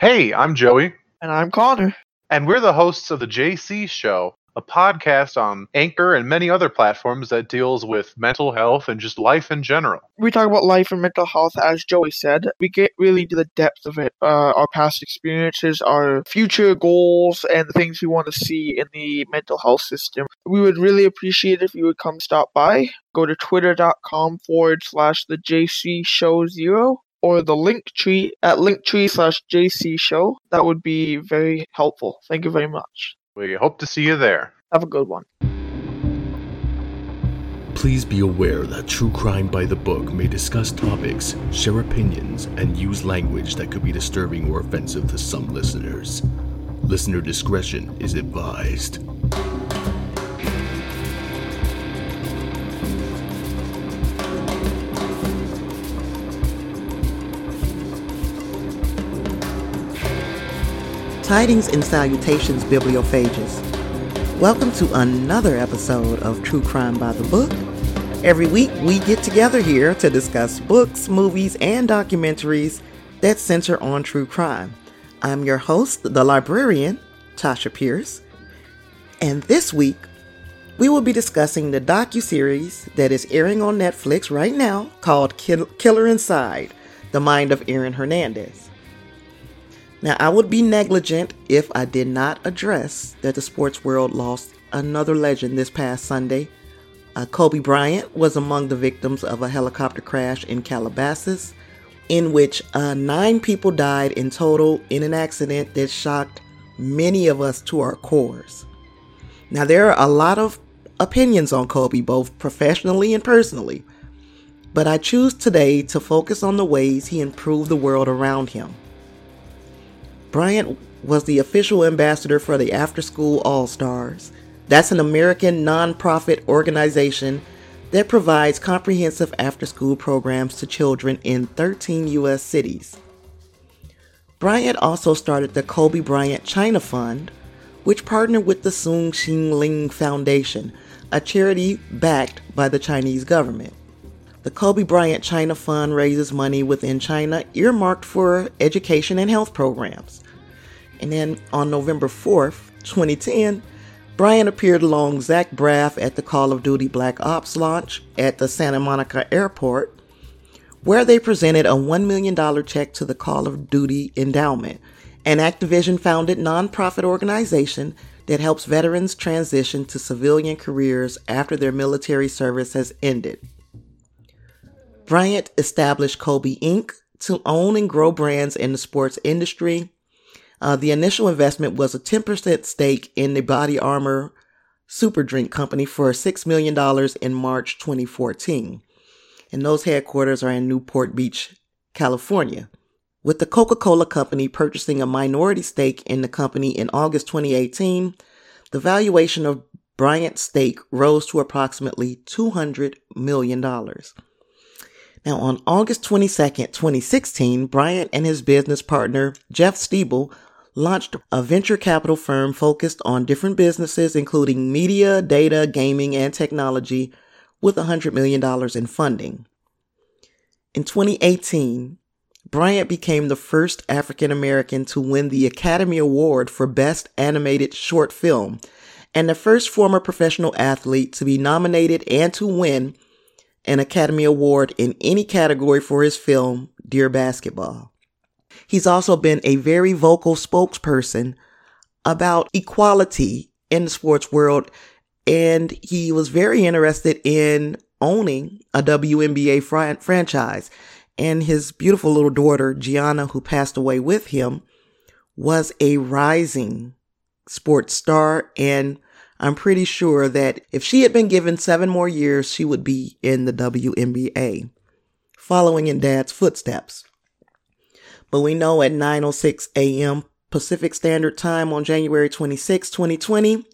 Hey, I'm Joey. And I'm Connor. And we're the hosts of The JC Show, a podcast on Anchor and many other platforms that deals with mental health and just life in general. We talk about life and mental health, as Joey said. We get really to the depth of it, our past experiences, our future goals, and the things we want to see in the mental health system. We would really appreciate it if you would come stop by. Go to twitter.com/thejcshow0. or the Linktree at linktree.com/JC Show. That would be very helpful. Thank you very much. We hope to see you there. Have a good one. Please be aware that True Crime by the Book may discuss topics, share opinions, and use language that could be disturbing or offensive to some listeners. Listener discretion is advised. Tidings and salutations, bibliophages. Welcome to another episode of True Crime by the Book. Every week, we get together here to discuss books, movies, and documentaries that center on true crime. I'm your host, the librarian, Tasha Pierce. And this week, we will be discussing the docuseries that is airing on Netflix right now called Killer Inside: The Mind of Aaron Hernandez. Now, I would be negligent if I did not address that the sports world lost another legend this past Sunday. Kobe Bryant was among the victims of a helicopter crash in Calabasas, in which 9 people died in total in an accident that shocked many of us to our cores. Now, there are a lot of opinions on Kobe, both professionally and personally, but I choose today to focus on the ways he improved the world around him. Bryant was the official ambassador for the After School All-Stars. That's an American nonprofit organization that provides comprehensive after-school programs to children in 13 U.S. cities. Bryant also started the Kobe Bryant China Fund, which partnered with the Song Xing Ling Foundation, a charity backed by the Chinese government. The Kobe Bryant China Fund raises money within China earmarked for education and health programs. And then on November 4th, 2010, Bryant appeared along Zach Braff at the Call of Duty Black Ops launch at the Santa Monica Airport, where they presented a $1 million check to the Call of Duty Endowment, an Activision-founded nonprofit organization that helps veterans transition to civilian careers after their military service has ended. Bryant established Kobe Inc. to own and grow brands in the sports industry. The initial investment was a 10% stake in the Body Armor Super Drink company for $6 million in March 2014. And those headquarters are in Newport Beach, California, with the Coca-Cola company purchasing a minority stake in the company in August 2018. The valuation of Bryant's stake rose to approximately $200 million. Now, on August 22nd, 2016, Bryant and his business partner, Jeff Stiebel, launched a venture capital firm focused on different businesses, including media, data, gaming, and technology, with $100 million in funding. In 2018, Bryant became the first African American to win the Academy Award for Best Animated Short Film, and the first former professional athlete to be nominated and to win an Academy Award in any category for his film, Dear Basketball. He's also been a very vocal spokesperson about equality in the sports world, and he was very interested in owning a WNBA franchise. And his beautiful little daughter, Gianna, who passed away with him, was a rising sports star, and I'm pretty sure that if she had been given 7 more years, she would be in the WNBA, following in Dad's footsteps. But we know at 9:06 a.m. Pacific Standard Time on January 26, 2020,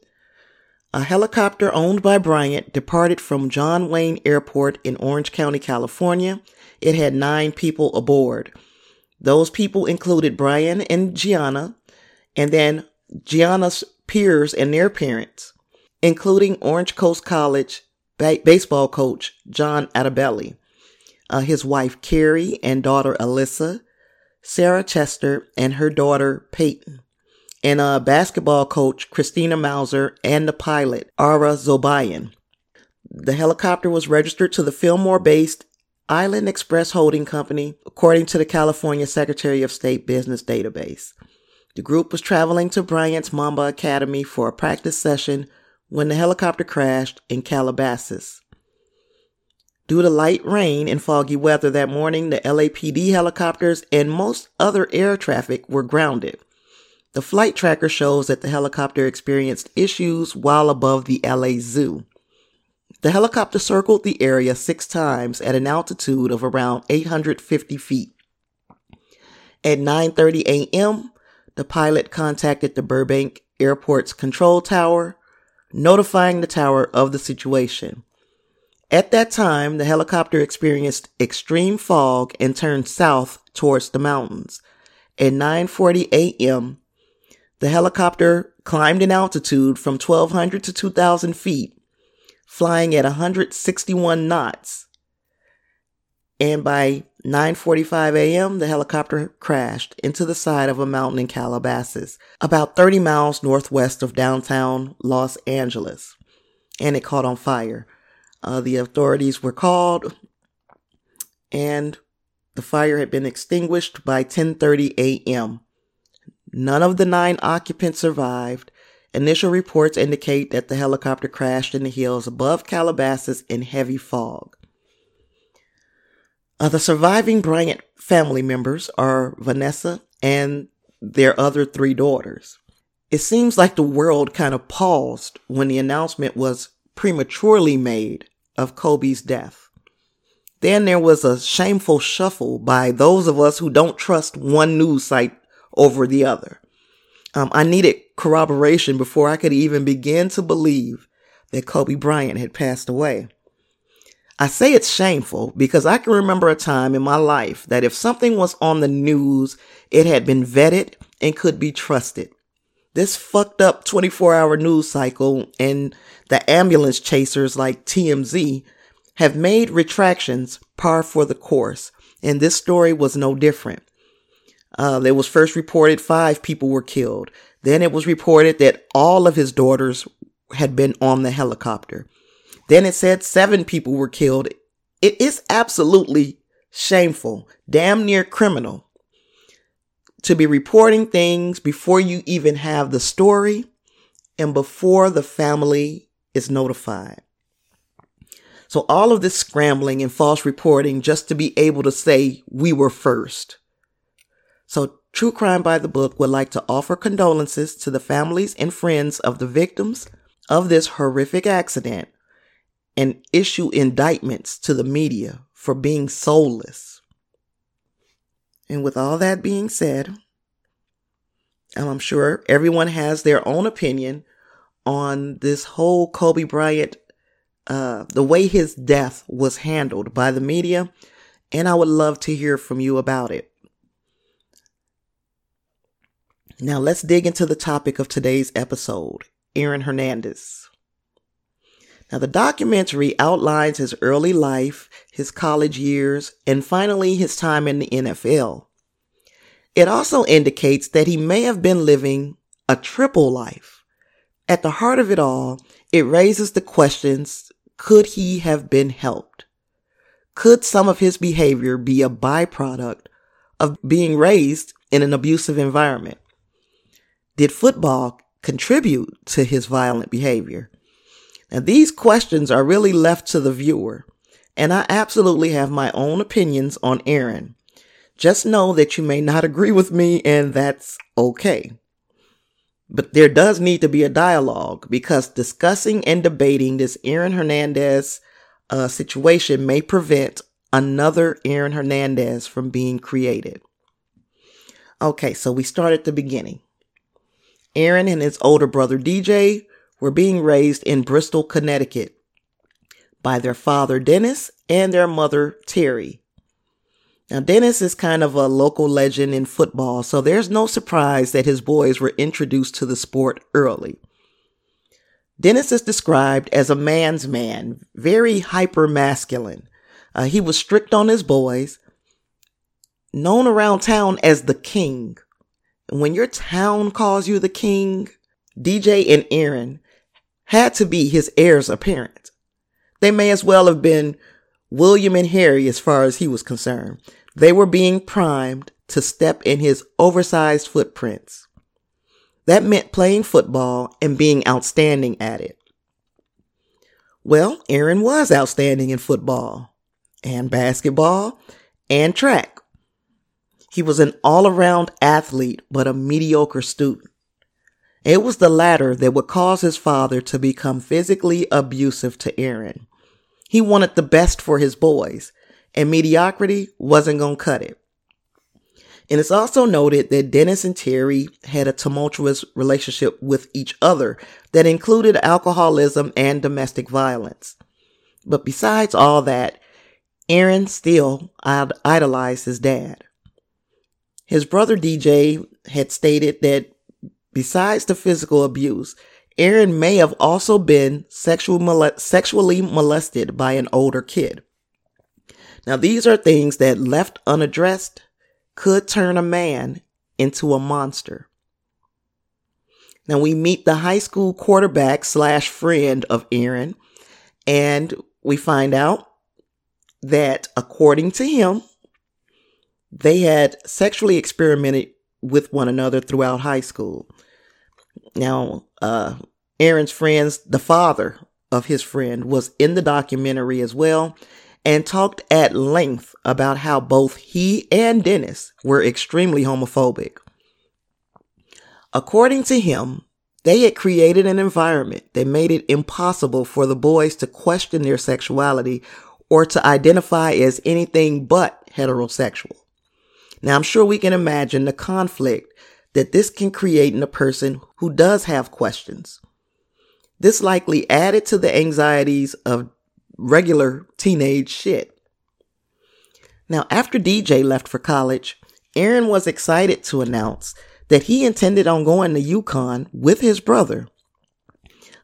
a helicopter owned by Bryant departed from John Wayne Airport in Orange County, California. It had 9 people aboard. Those people included Bryant and Gianna, and then Gianna's peers and their parents, including Orange Coast College baseball coach John Atabelli, his wife Carrie and daughter Alyssa, Sarah Chester, and her daughter, Peyton, and a basketball coach, Christina Mauser, and the pilot, Ara Zobayan. The helicopter was registered to the Fillmore-based Island Express Holding Company, according to the California Secretary of State Business Database. The group was traveling to Bryant's Mamba Academy for a practice session when the helicopter crashed in Calabasas. Due to light rain and foggy weather that morning, the LAPD helicopters and most other air traffic were grounded. The flight tracker shows that the helicopter experienced issues while above the LA Zoo. The helicopter circled the area 6 times at an altitude of around 850 feet. At 9:30 a.m., the pilot contacted the Burbank Airport's control tower, notifying the tower of the situation. At that time, the helicopter experienced extreme fog and turned south towards the mountains. At 9:40 a.m., the helicopter climbed in altitude from 1,200 to 2,000 feet, flying at 161 knots. And by 9:45 a.m., the helicopter crashed into the side of a mountain in Calabasas, about 30 miles northwest of downtown Los Angeles, and it caught on fire. The authorities were called, and the fire had been extinguished by 10:30 a.m. None of the 9 occupants survived. Initial reports indicate that the helicopter crashed in the hills above Calabasas in heavy fog. The surviving Bryant family members are Vanessa and their other 3 daughters. It seems like the world kind of paused when the announcement was prematurely made of Kobe's death. Then there was a shameful shuffle by those of us who don't trust one news site over the other. I needed corroboration before I could even begin to believe that Kobe Bryant had passed away. I say it's shameful because I can remember a time in my life that if something was on the news, it had been vetted and could be trusted. This fucked up 24-hour news cycle and the ambulance chasers like TMZ have made retractions par for the course, and this story was no different. It was first reported 5 people were killed. Then it was reported that all of his daughters had been on the helicopter. Then it said 7 people were killed. It is absolutely shameful, damn near criminal, to be reporting things before you even have the story and before the family is notified. So all of this scrambling and false reporting just to be able to say we were first. So True Crime by the Book would like to offer condolences to the families and friends of the victims of this horrific accident and issue indictments to the media for being soulless. And with all that being said, I'm sure everyone has their own opinion on this whole Kobe Bryant, the way his death was handled by the media, and I would love to hear from you about it. Now let's dig into the topic of today's episode, Aaron Hernandez. Now, the documentary outlines his early life, his college years, and finally his time in the NFL. It also indicates that he may have been living a triple life. At the heart of it all, it raises the questions, could he have been helped? Could some of his behavior be a byproduct of being raised in an abusive environment? Did football contribute to his violent behavior? Now, these questions are really left to the viewer, and I absolutely have my own opinions on Aaron. Just know that you may not agree with me, and that's okay. But there does need to be a dialogue, because discussing and debating this Aaron Hernandez situation may prevent another Aaron Hernandez from being created. Okay, so we start at the beginning. Aaron and his older brother DJ were being raised in Bristol, Connecticut by their father, Dennis, and their mother, Terry. Now, Dennis is kind of a local legend in football, so there's no surprise that his boys were introduced to the sport early. Dennis is described as a man's man, very hyper-masculine. He was strict on his boys. known around town as the King. When your town calls you the King, DJ and Aaron had to be his heirs apparent. They may as well have been William and Harry as far as he was concerned. They were being primed to step in his oversized footprints. That meant playing football and being outstanding at it. Well, Aaron was outstanding in football and basketball and track. He was an all-around athlete, but a mediocre student. It was the latter that would cause his father to become physically abusive to Aaron. He wanted the best for his boys, and mediocrity wasn't going to cut it. And it's also noted that Dennis and Terry had a tumultuous relationship with each other that included alcoholism and domestic violence. But besides all that, Aaron still idolized his dad. His brother DJ had stated that besides the physical abuse, Aaron may have also been sexually molested by an older kid. Now, these are things that, left unaddressed, could turn a man into a monster. Now, we meet the high school quarterback slash friend of Aaron, and we find out that, according to him, they had sexually experimented with one another throughout high school. Now, Aaron's friends, the father of his friend, was in the documentary as well, and talked at length about how both he and Dennis were extremely homophobic. According to him, they had created an environment that made it impossible for the boys to question their sexuality or to identify as anything but heterosexual. Now, I'm sure we can imagine the conflict that this can create in a person who does have questions. This likely added to the anxieties of regular teenage shit. Now, after DJ left for college, Aaron was excited to announce that he intended on going to UConn with his brother.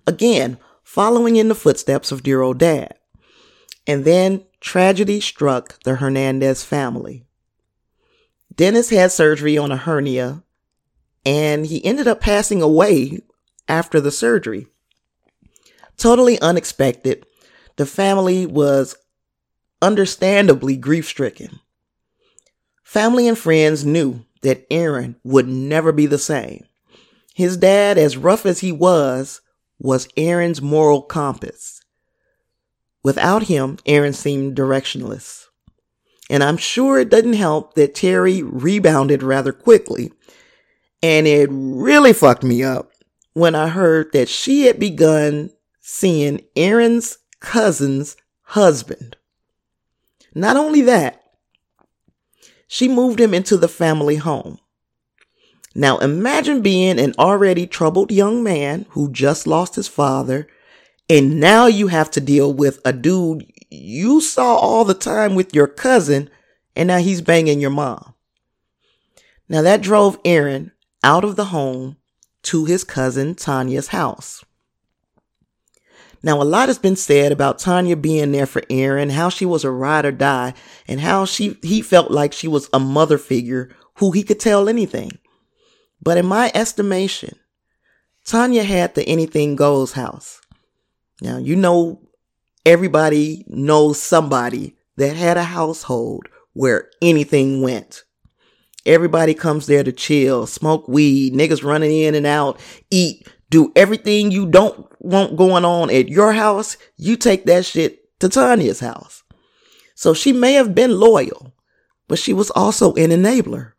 Again, following in the footsteps of dear old dad. And then tragedy struck the Hernandez family. Dennis had surgery on a hernia, and he ended up passing away after the surgery. Totally unexpected, the family was understandably grief-stricken. Family and friends knew that Aaron would never be the same. His dad, as rough as he was Aaron's moral compass. Without him, Aaron seemed directionless. And I'm sure it doesn't help that Terry rebounded rather quickly. And it really fucked me up when I heard that she had begun seeing Aaron's cousin's husband. Not only that, she moved him into the family home. Now imagine being an already troubled young man who just lost his father, and now you have to deal with a dude you saw all the time with your cousin, and now he's banging your mom. Now that drove Aaron out of the home to his cousin Tanya's house. Now a lot has been said about Tanya being there for Aaron, how she was a ride or die, and how he felt like she was a mother figure who he could tell anything. But in my estimation, Tanya had the anything goes house. Now, you know, everybody knows somebody that had a household where anything went. Everybody comes there to chill, smoke weed, niggas running in and out, eat, do everything you don't want going on at your house. You take that shit to Tanya's house. So she may have been loyal, but she was also an enabler.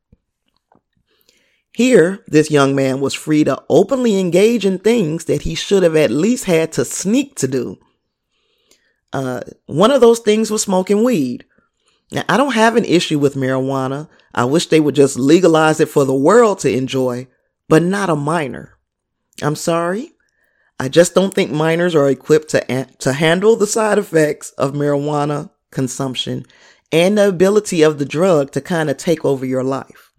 Here, this young man was free to openly engage in things that he should have at least had to sneak to do. One of those things was smoking weed. Now, I don't have an issue with marijuana. I wish they would just legalize it for the world to enjoy, but not a minor. I'm sorry. I just don't think minors are equipped to handle the side effects of marijuana consumption and the ability of the drug to kind of take over your life.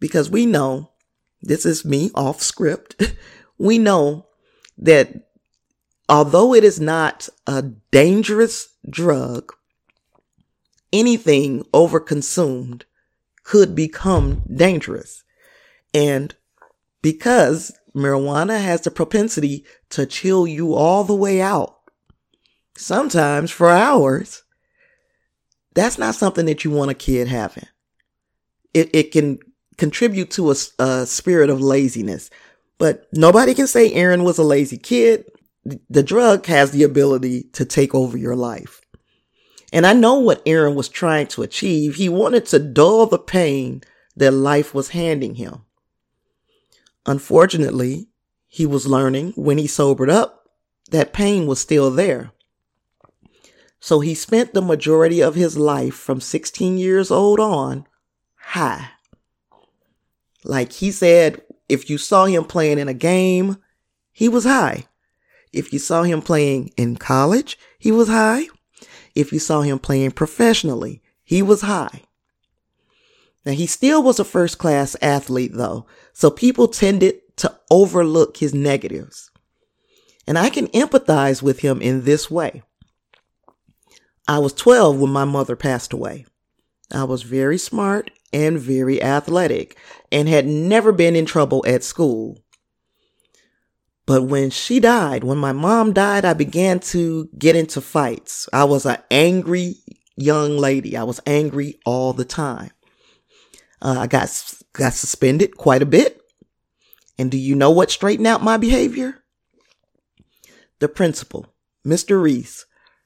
Because we know, this is me off script, we know that although it is not a dangerous drug, anything overconsumed could become dangerous. And because marijuana has the propensity to chill you all the way out, sometimes for hours, that's not something that you want a kid having. It can contribute to a spirit of laziness. But nobody can say Aaron was a lazy kid. The drug has the ability to take over your life. And I know what Aaron was trying to achieve. He wanted to dull the pain that life was handing him. Unfortunately, he was learning when he sobered up, that pain was still there. So he spent the majority of his life from 16 years old on high. Like he said, if you saw him playing in a game, he was high. If you saw him playing in college, he was high. If you saw him playing professionally, he was high. Now, he still was a first-class athlete, though, so people tended to overlook his negatives. And I can empathize with him in this way. I was 12 when my mother passed away. I was very smart and very athletic and had never been in trouble at school. But when she died, when my mom died, I began to get into fights. I was an angry young lady. I was angry all the time. I got suspended quite a bit. And do you know what straightened out my behavior? The principal, Mr. Reese,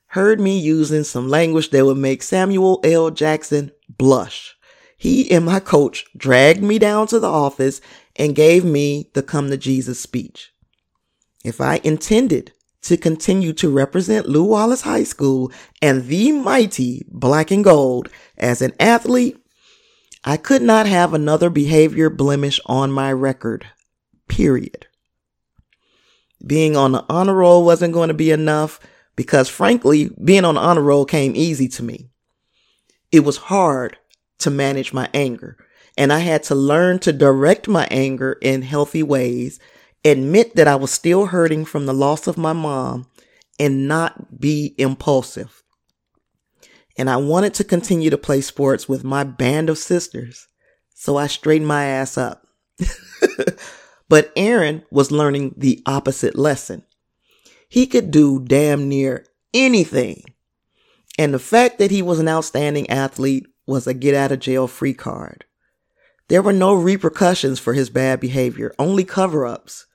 heard me using some language that would make Samuel L. Jackson blush. He and my coach dragged me down to the office and gave me the Come to Jesus speech. If I intended to continue to represent Lew Wallace High School and the mighty black and gold as an athlete, I could not have another behavior blemish on my record, period. Being on the honor roll wasn't going to be enough because, frankly, being on the honor roll came easy to me. It was hard to manage my anger, and I had to learn to direct my anger in healthy ways, admit that I was still hurting from the loss of my mom, and not be impulsive. And I wanted to continue to play sports with my band of sisters. So I straightened my ass up. But Aaron was learning the opposite lesson. He could do damn near anything. And the fact that he was an outstanding athlete was a get out of jail free card. There were no repercussions for his bad behavior, only cover-ups.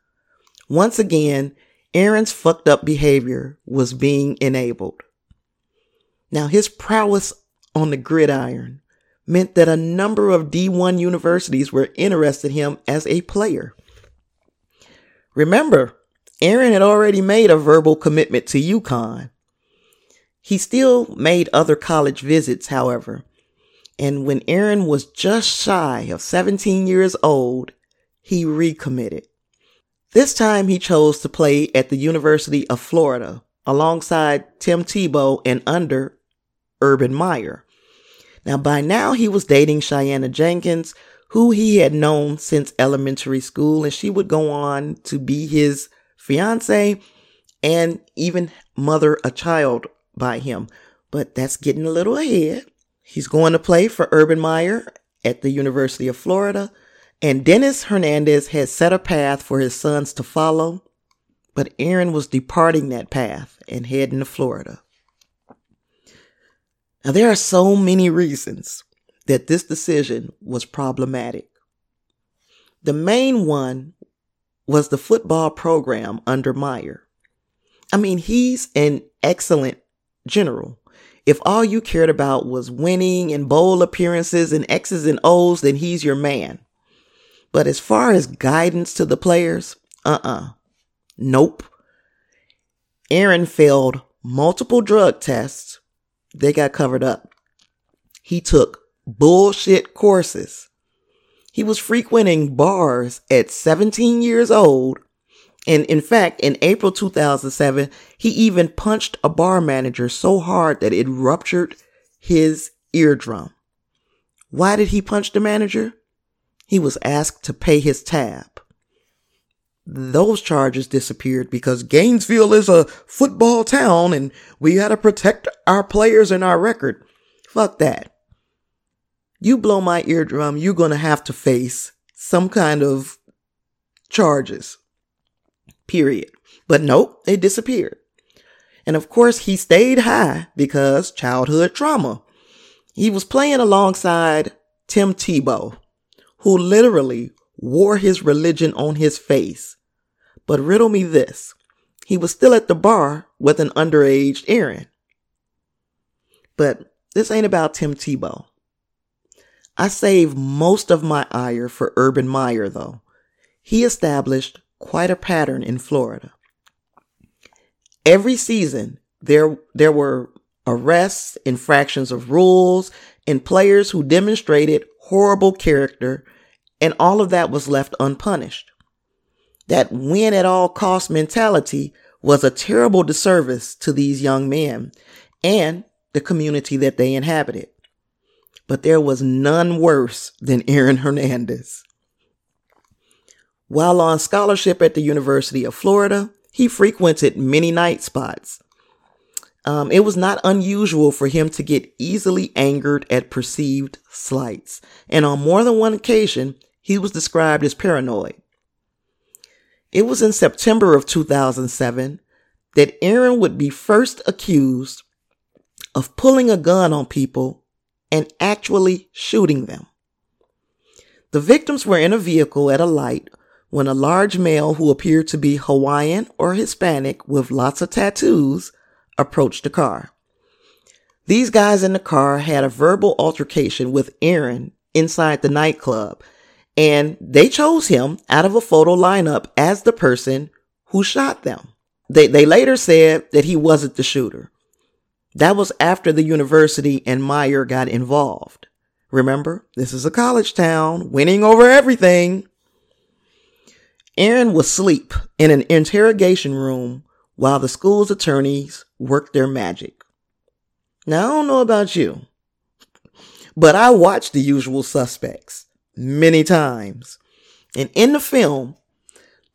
Once again, Aaron's fucked up behavior was being enabled. Now, his prowess on the gridiron meant that a number of D1 universities were interested in him as a player. Remember, Aaron had already made a verbal commitment to UConn. He still made other college visits, however, and when Aaron was just shy of 17 years old, he recommitted. This time he chose to play at the University of Florida alongside Tim Tebow and under Urban Meyer. Now, by now, he was dating Cheyenne Jenkins, who he had known since elementary school, and she would go on to be his fiance and even mother a child by him. But that's getting a little ahead. He's going to play for Urban Meyer at the University of Florida, and Dennis Hernandez had set a path for his sons to follow, but Aaron was departing that path and heading to Florida. Now, there are so many reasons that this decision was problematic. The main one was the football program under Meyer. I mean, he's an excellent general. If all you cared about was winning and bowl appearances and X's and O's, then he's your man. But as far as guidance to the players, nope. Aaron failed multiple drug tests. They got covered up. He took bullshit courses. He was frequenting bars at 17 years old. And in fact, in April 2007, he even punched a bar manager so hard that it ruptured his eardrum. Why did he punch the manager? He was asked to pay his tab. Those charges disappeared because Gainesville is a football town and we got to protect our players and our record. Fuck that. you blow my eardrum, you're going to have to face some kind of charges, period. But nope, they disappeared. And of course, he stayed high because childhood trauma. He was playing alongside Tim Tebow, who literally wore his religion on his face. But riddle me this. He was still at the bar with an underage Aaron. But this ain't about Tim Tebow. I save most of my ire for Urban Meyer, though. He established quite a pattern in Florida. Every season, there were arrests, infractions of rules, and players who demonstrated horrible character, and all of that was left unpunished. That win-at-all-cost mentality was a terrible disservice to these young men and the community that they inhabited. But there was none worse than Aaron Hernandez. While on scholarship at the University of Florida, he frequented many night spots. It was not unusual for him to get easily angered at perceived slights. And on more than one occasion, he was described as paranoid. It was in September of 2007 that Aaron would be first accused of pulling a gun on people and actually shooting them. The victims were in a vehicle at a light when a large male who appeared to be Hawaiian or Hispanic with lots of tattoos approached the car. These guys in the car had a verbal altercation with Aaron inside the nightclub, and they chose him out of a photo lineup as the person who shot them. They later said that he wasn't the shooter. That was after the university and Meyer got involved. Remember, this is a college town, winning over everything. Aaron was asleep in an interrogation room while the school's attorneys worked their magic. Now, I don't know about you, but I watched The Usual Suspects many times. And in the film,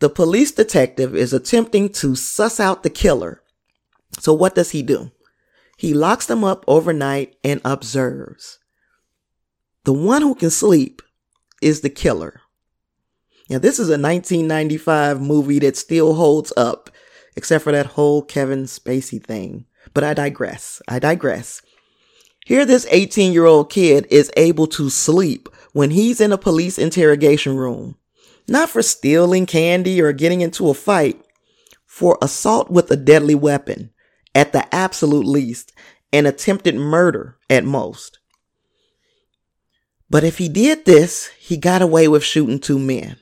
the police detective is attempting to suss out the killer. So what does he do? He locks them up overnight and observes. The one who can sleep is the killer. Now, this is a 1995 movie that still holds up, except for that whole Kevin Spacey thing. But I digress. Here, this 18-year-old kid is able to sleep when he's in a police interrogation room. Not for stealing candy or getting into a fight, for assault with a deadly weapon, at the absolute least, and attempted murder at most. But if he did this, he got away with shooting two men.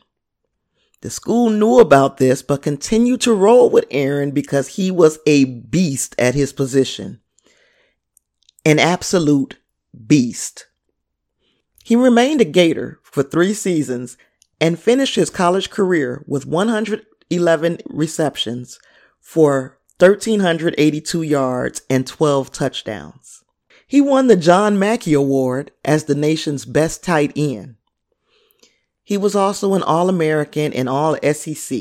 The school knew about this, but continued to roll with Aaron because he was a beast at his position. An absolute beast. He remained a Gator for 3 seasons and finished his college career with 111 receptions for 1,382 yards and 12 touchdowns. He won the John Mackey Award as the nation's best tight end. He was also an All-American and All-SEC,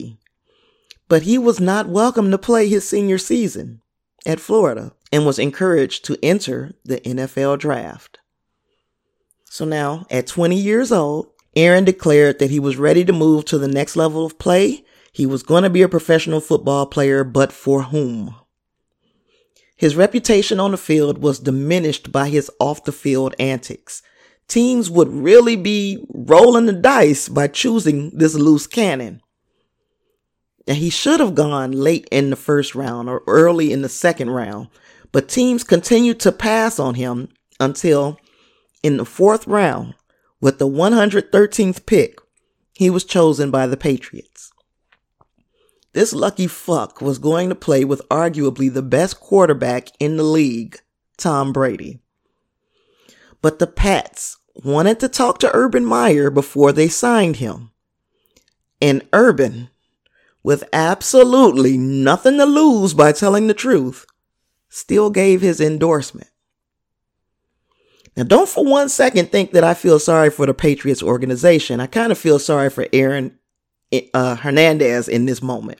but he was not welcome to play his senior season at Florida and was encouraged to enter the NFL draft. So now, at 20 years old, Aaron declared that he was ready to move to the next level of play. He was going to be a professional football player, but for whom? His reputation on the field was diminished by his off-the-field antics. Teams would really be rolling the dice by choosing this loose cannon. And he should have gone late in the first round or early in the second round, but teams continued to pass on him until in the 4th round, with the 113th pick, he was chosen by the Patriots. This lucky fuck was going to play with arguably the best quarterback in the league, Tom Brady. But the Pats wanted to talk to Urban Meyer before they signed him. And Urban, with absolutely nothing to lose by telling the truth, still gave his endorsement. Now, don't for one second think that I feel sorry for the Patriots organization. I kind of feel sorry for Aaron Hernandez in this moment,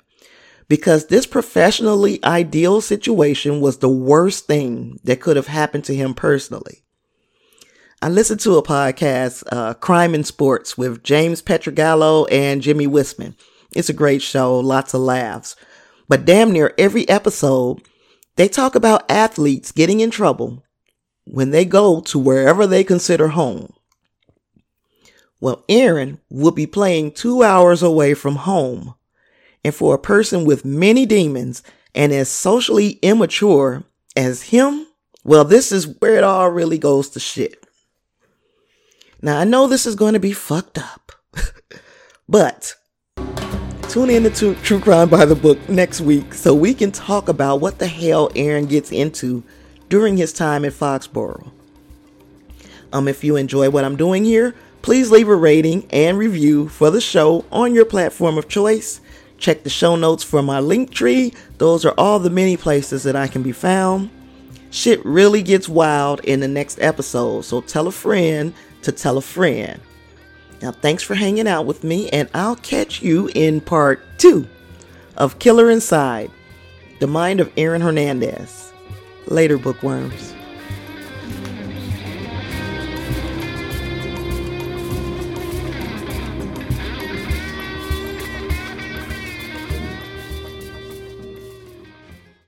because this professionally ideal situation was the worst thing that could have happened to him personally. I listened to a podcast, Crime and Sports, with James Petragallo and Jimmy Wisman. It's a great show, lots of laughs. But damn near every episode, they talk about athletes getting in trouble when they go to wherever they consider home. Well, Aaron would be playing 2 hours away from home. And for a person with many demons and as socially immature as him, well, this is where it all really goes to shit. Now, I know this is going to be fucked up, but tune in to True Crime by the Book next week so we can talk about what the hell Aaron gets into during his time at Foxborough. If you enjoy what I'm doing here, please leave a rating and review for the show on your platform of choice. Check the show notes for my Linktree. Those are all the many places that I can be found. Shit really gets wild in the next episode, so tell a friend to tell a friend. Now, thanks for hanging out with me, and I'll catch you in part 2 of Killer Inside: The Mind of Aaron Hernandez. Later, bookworms.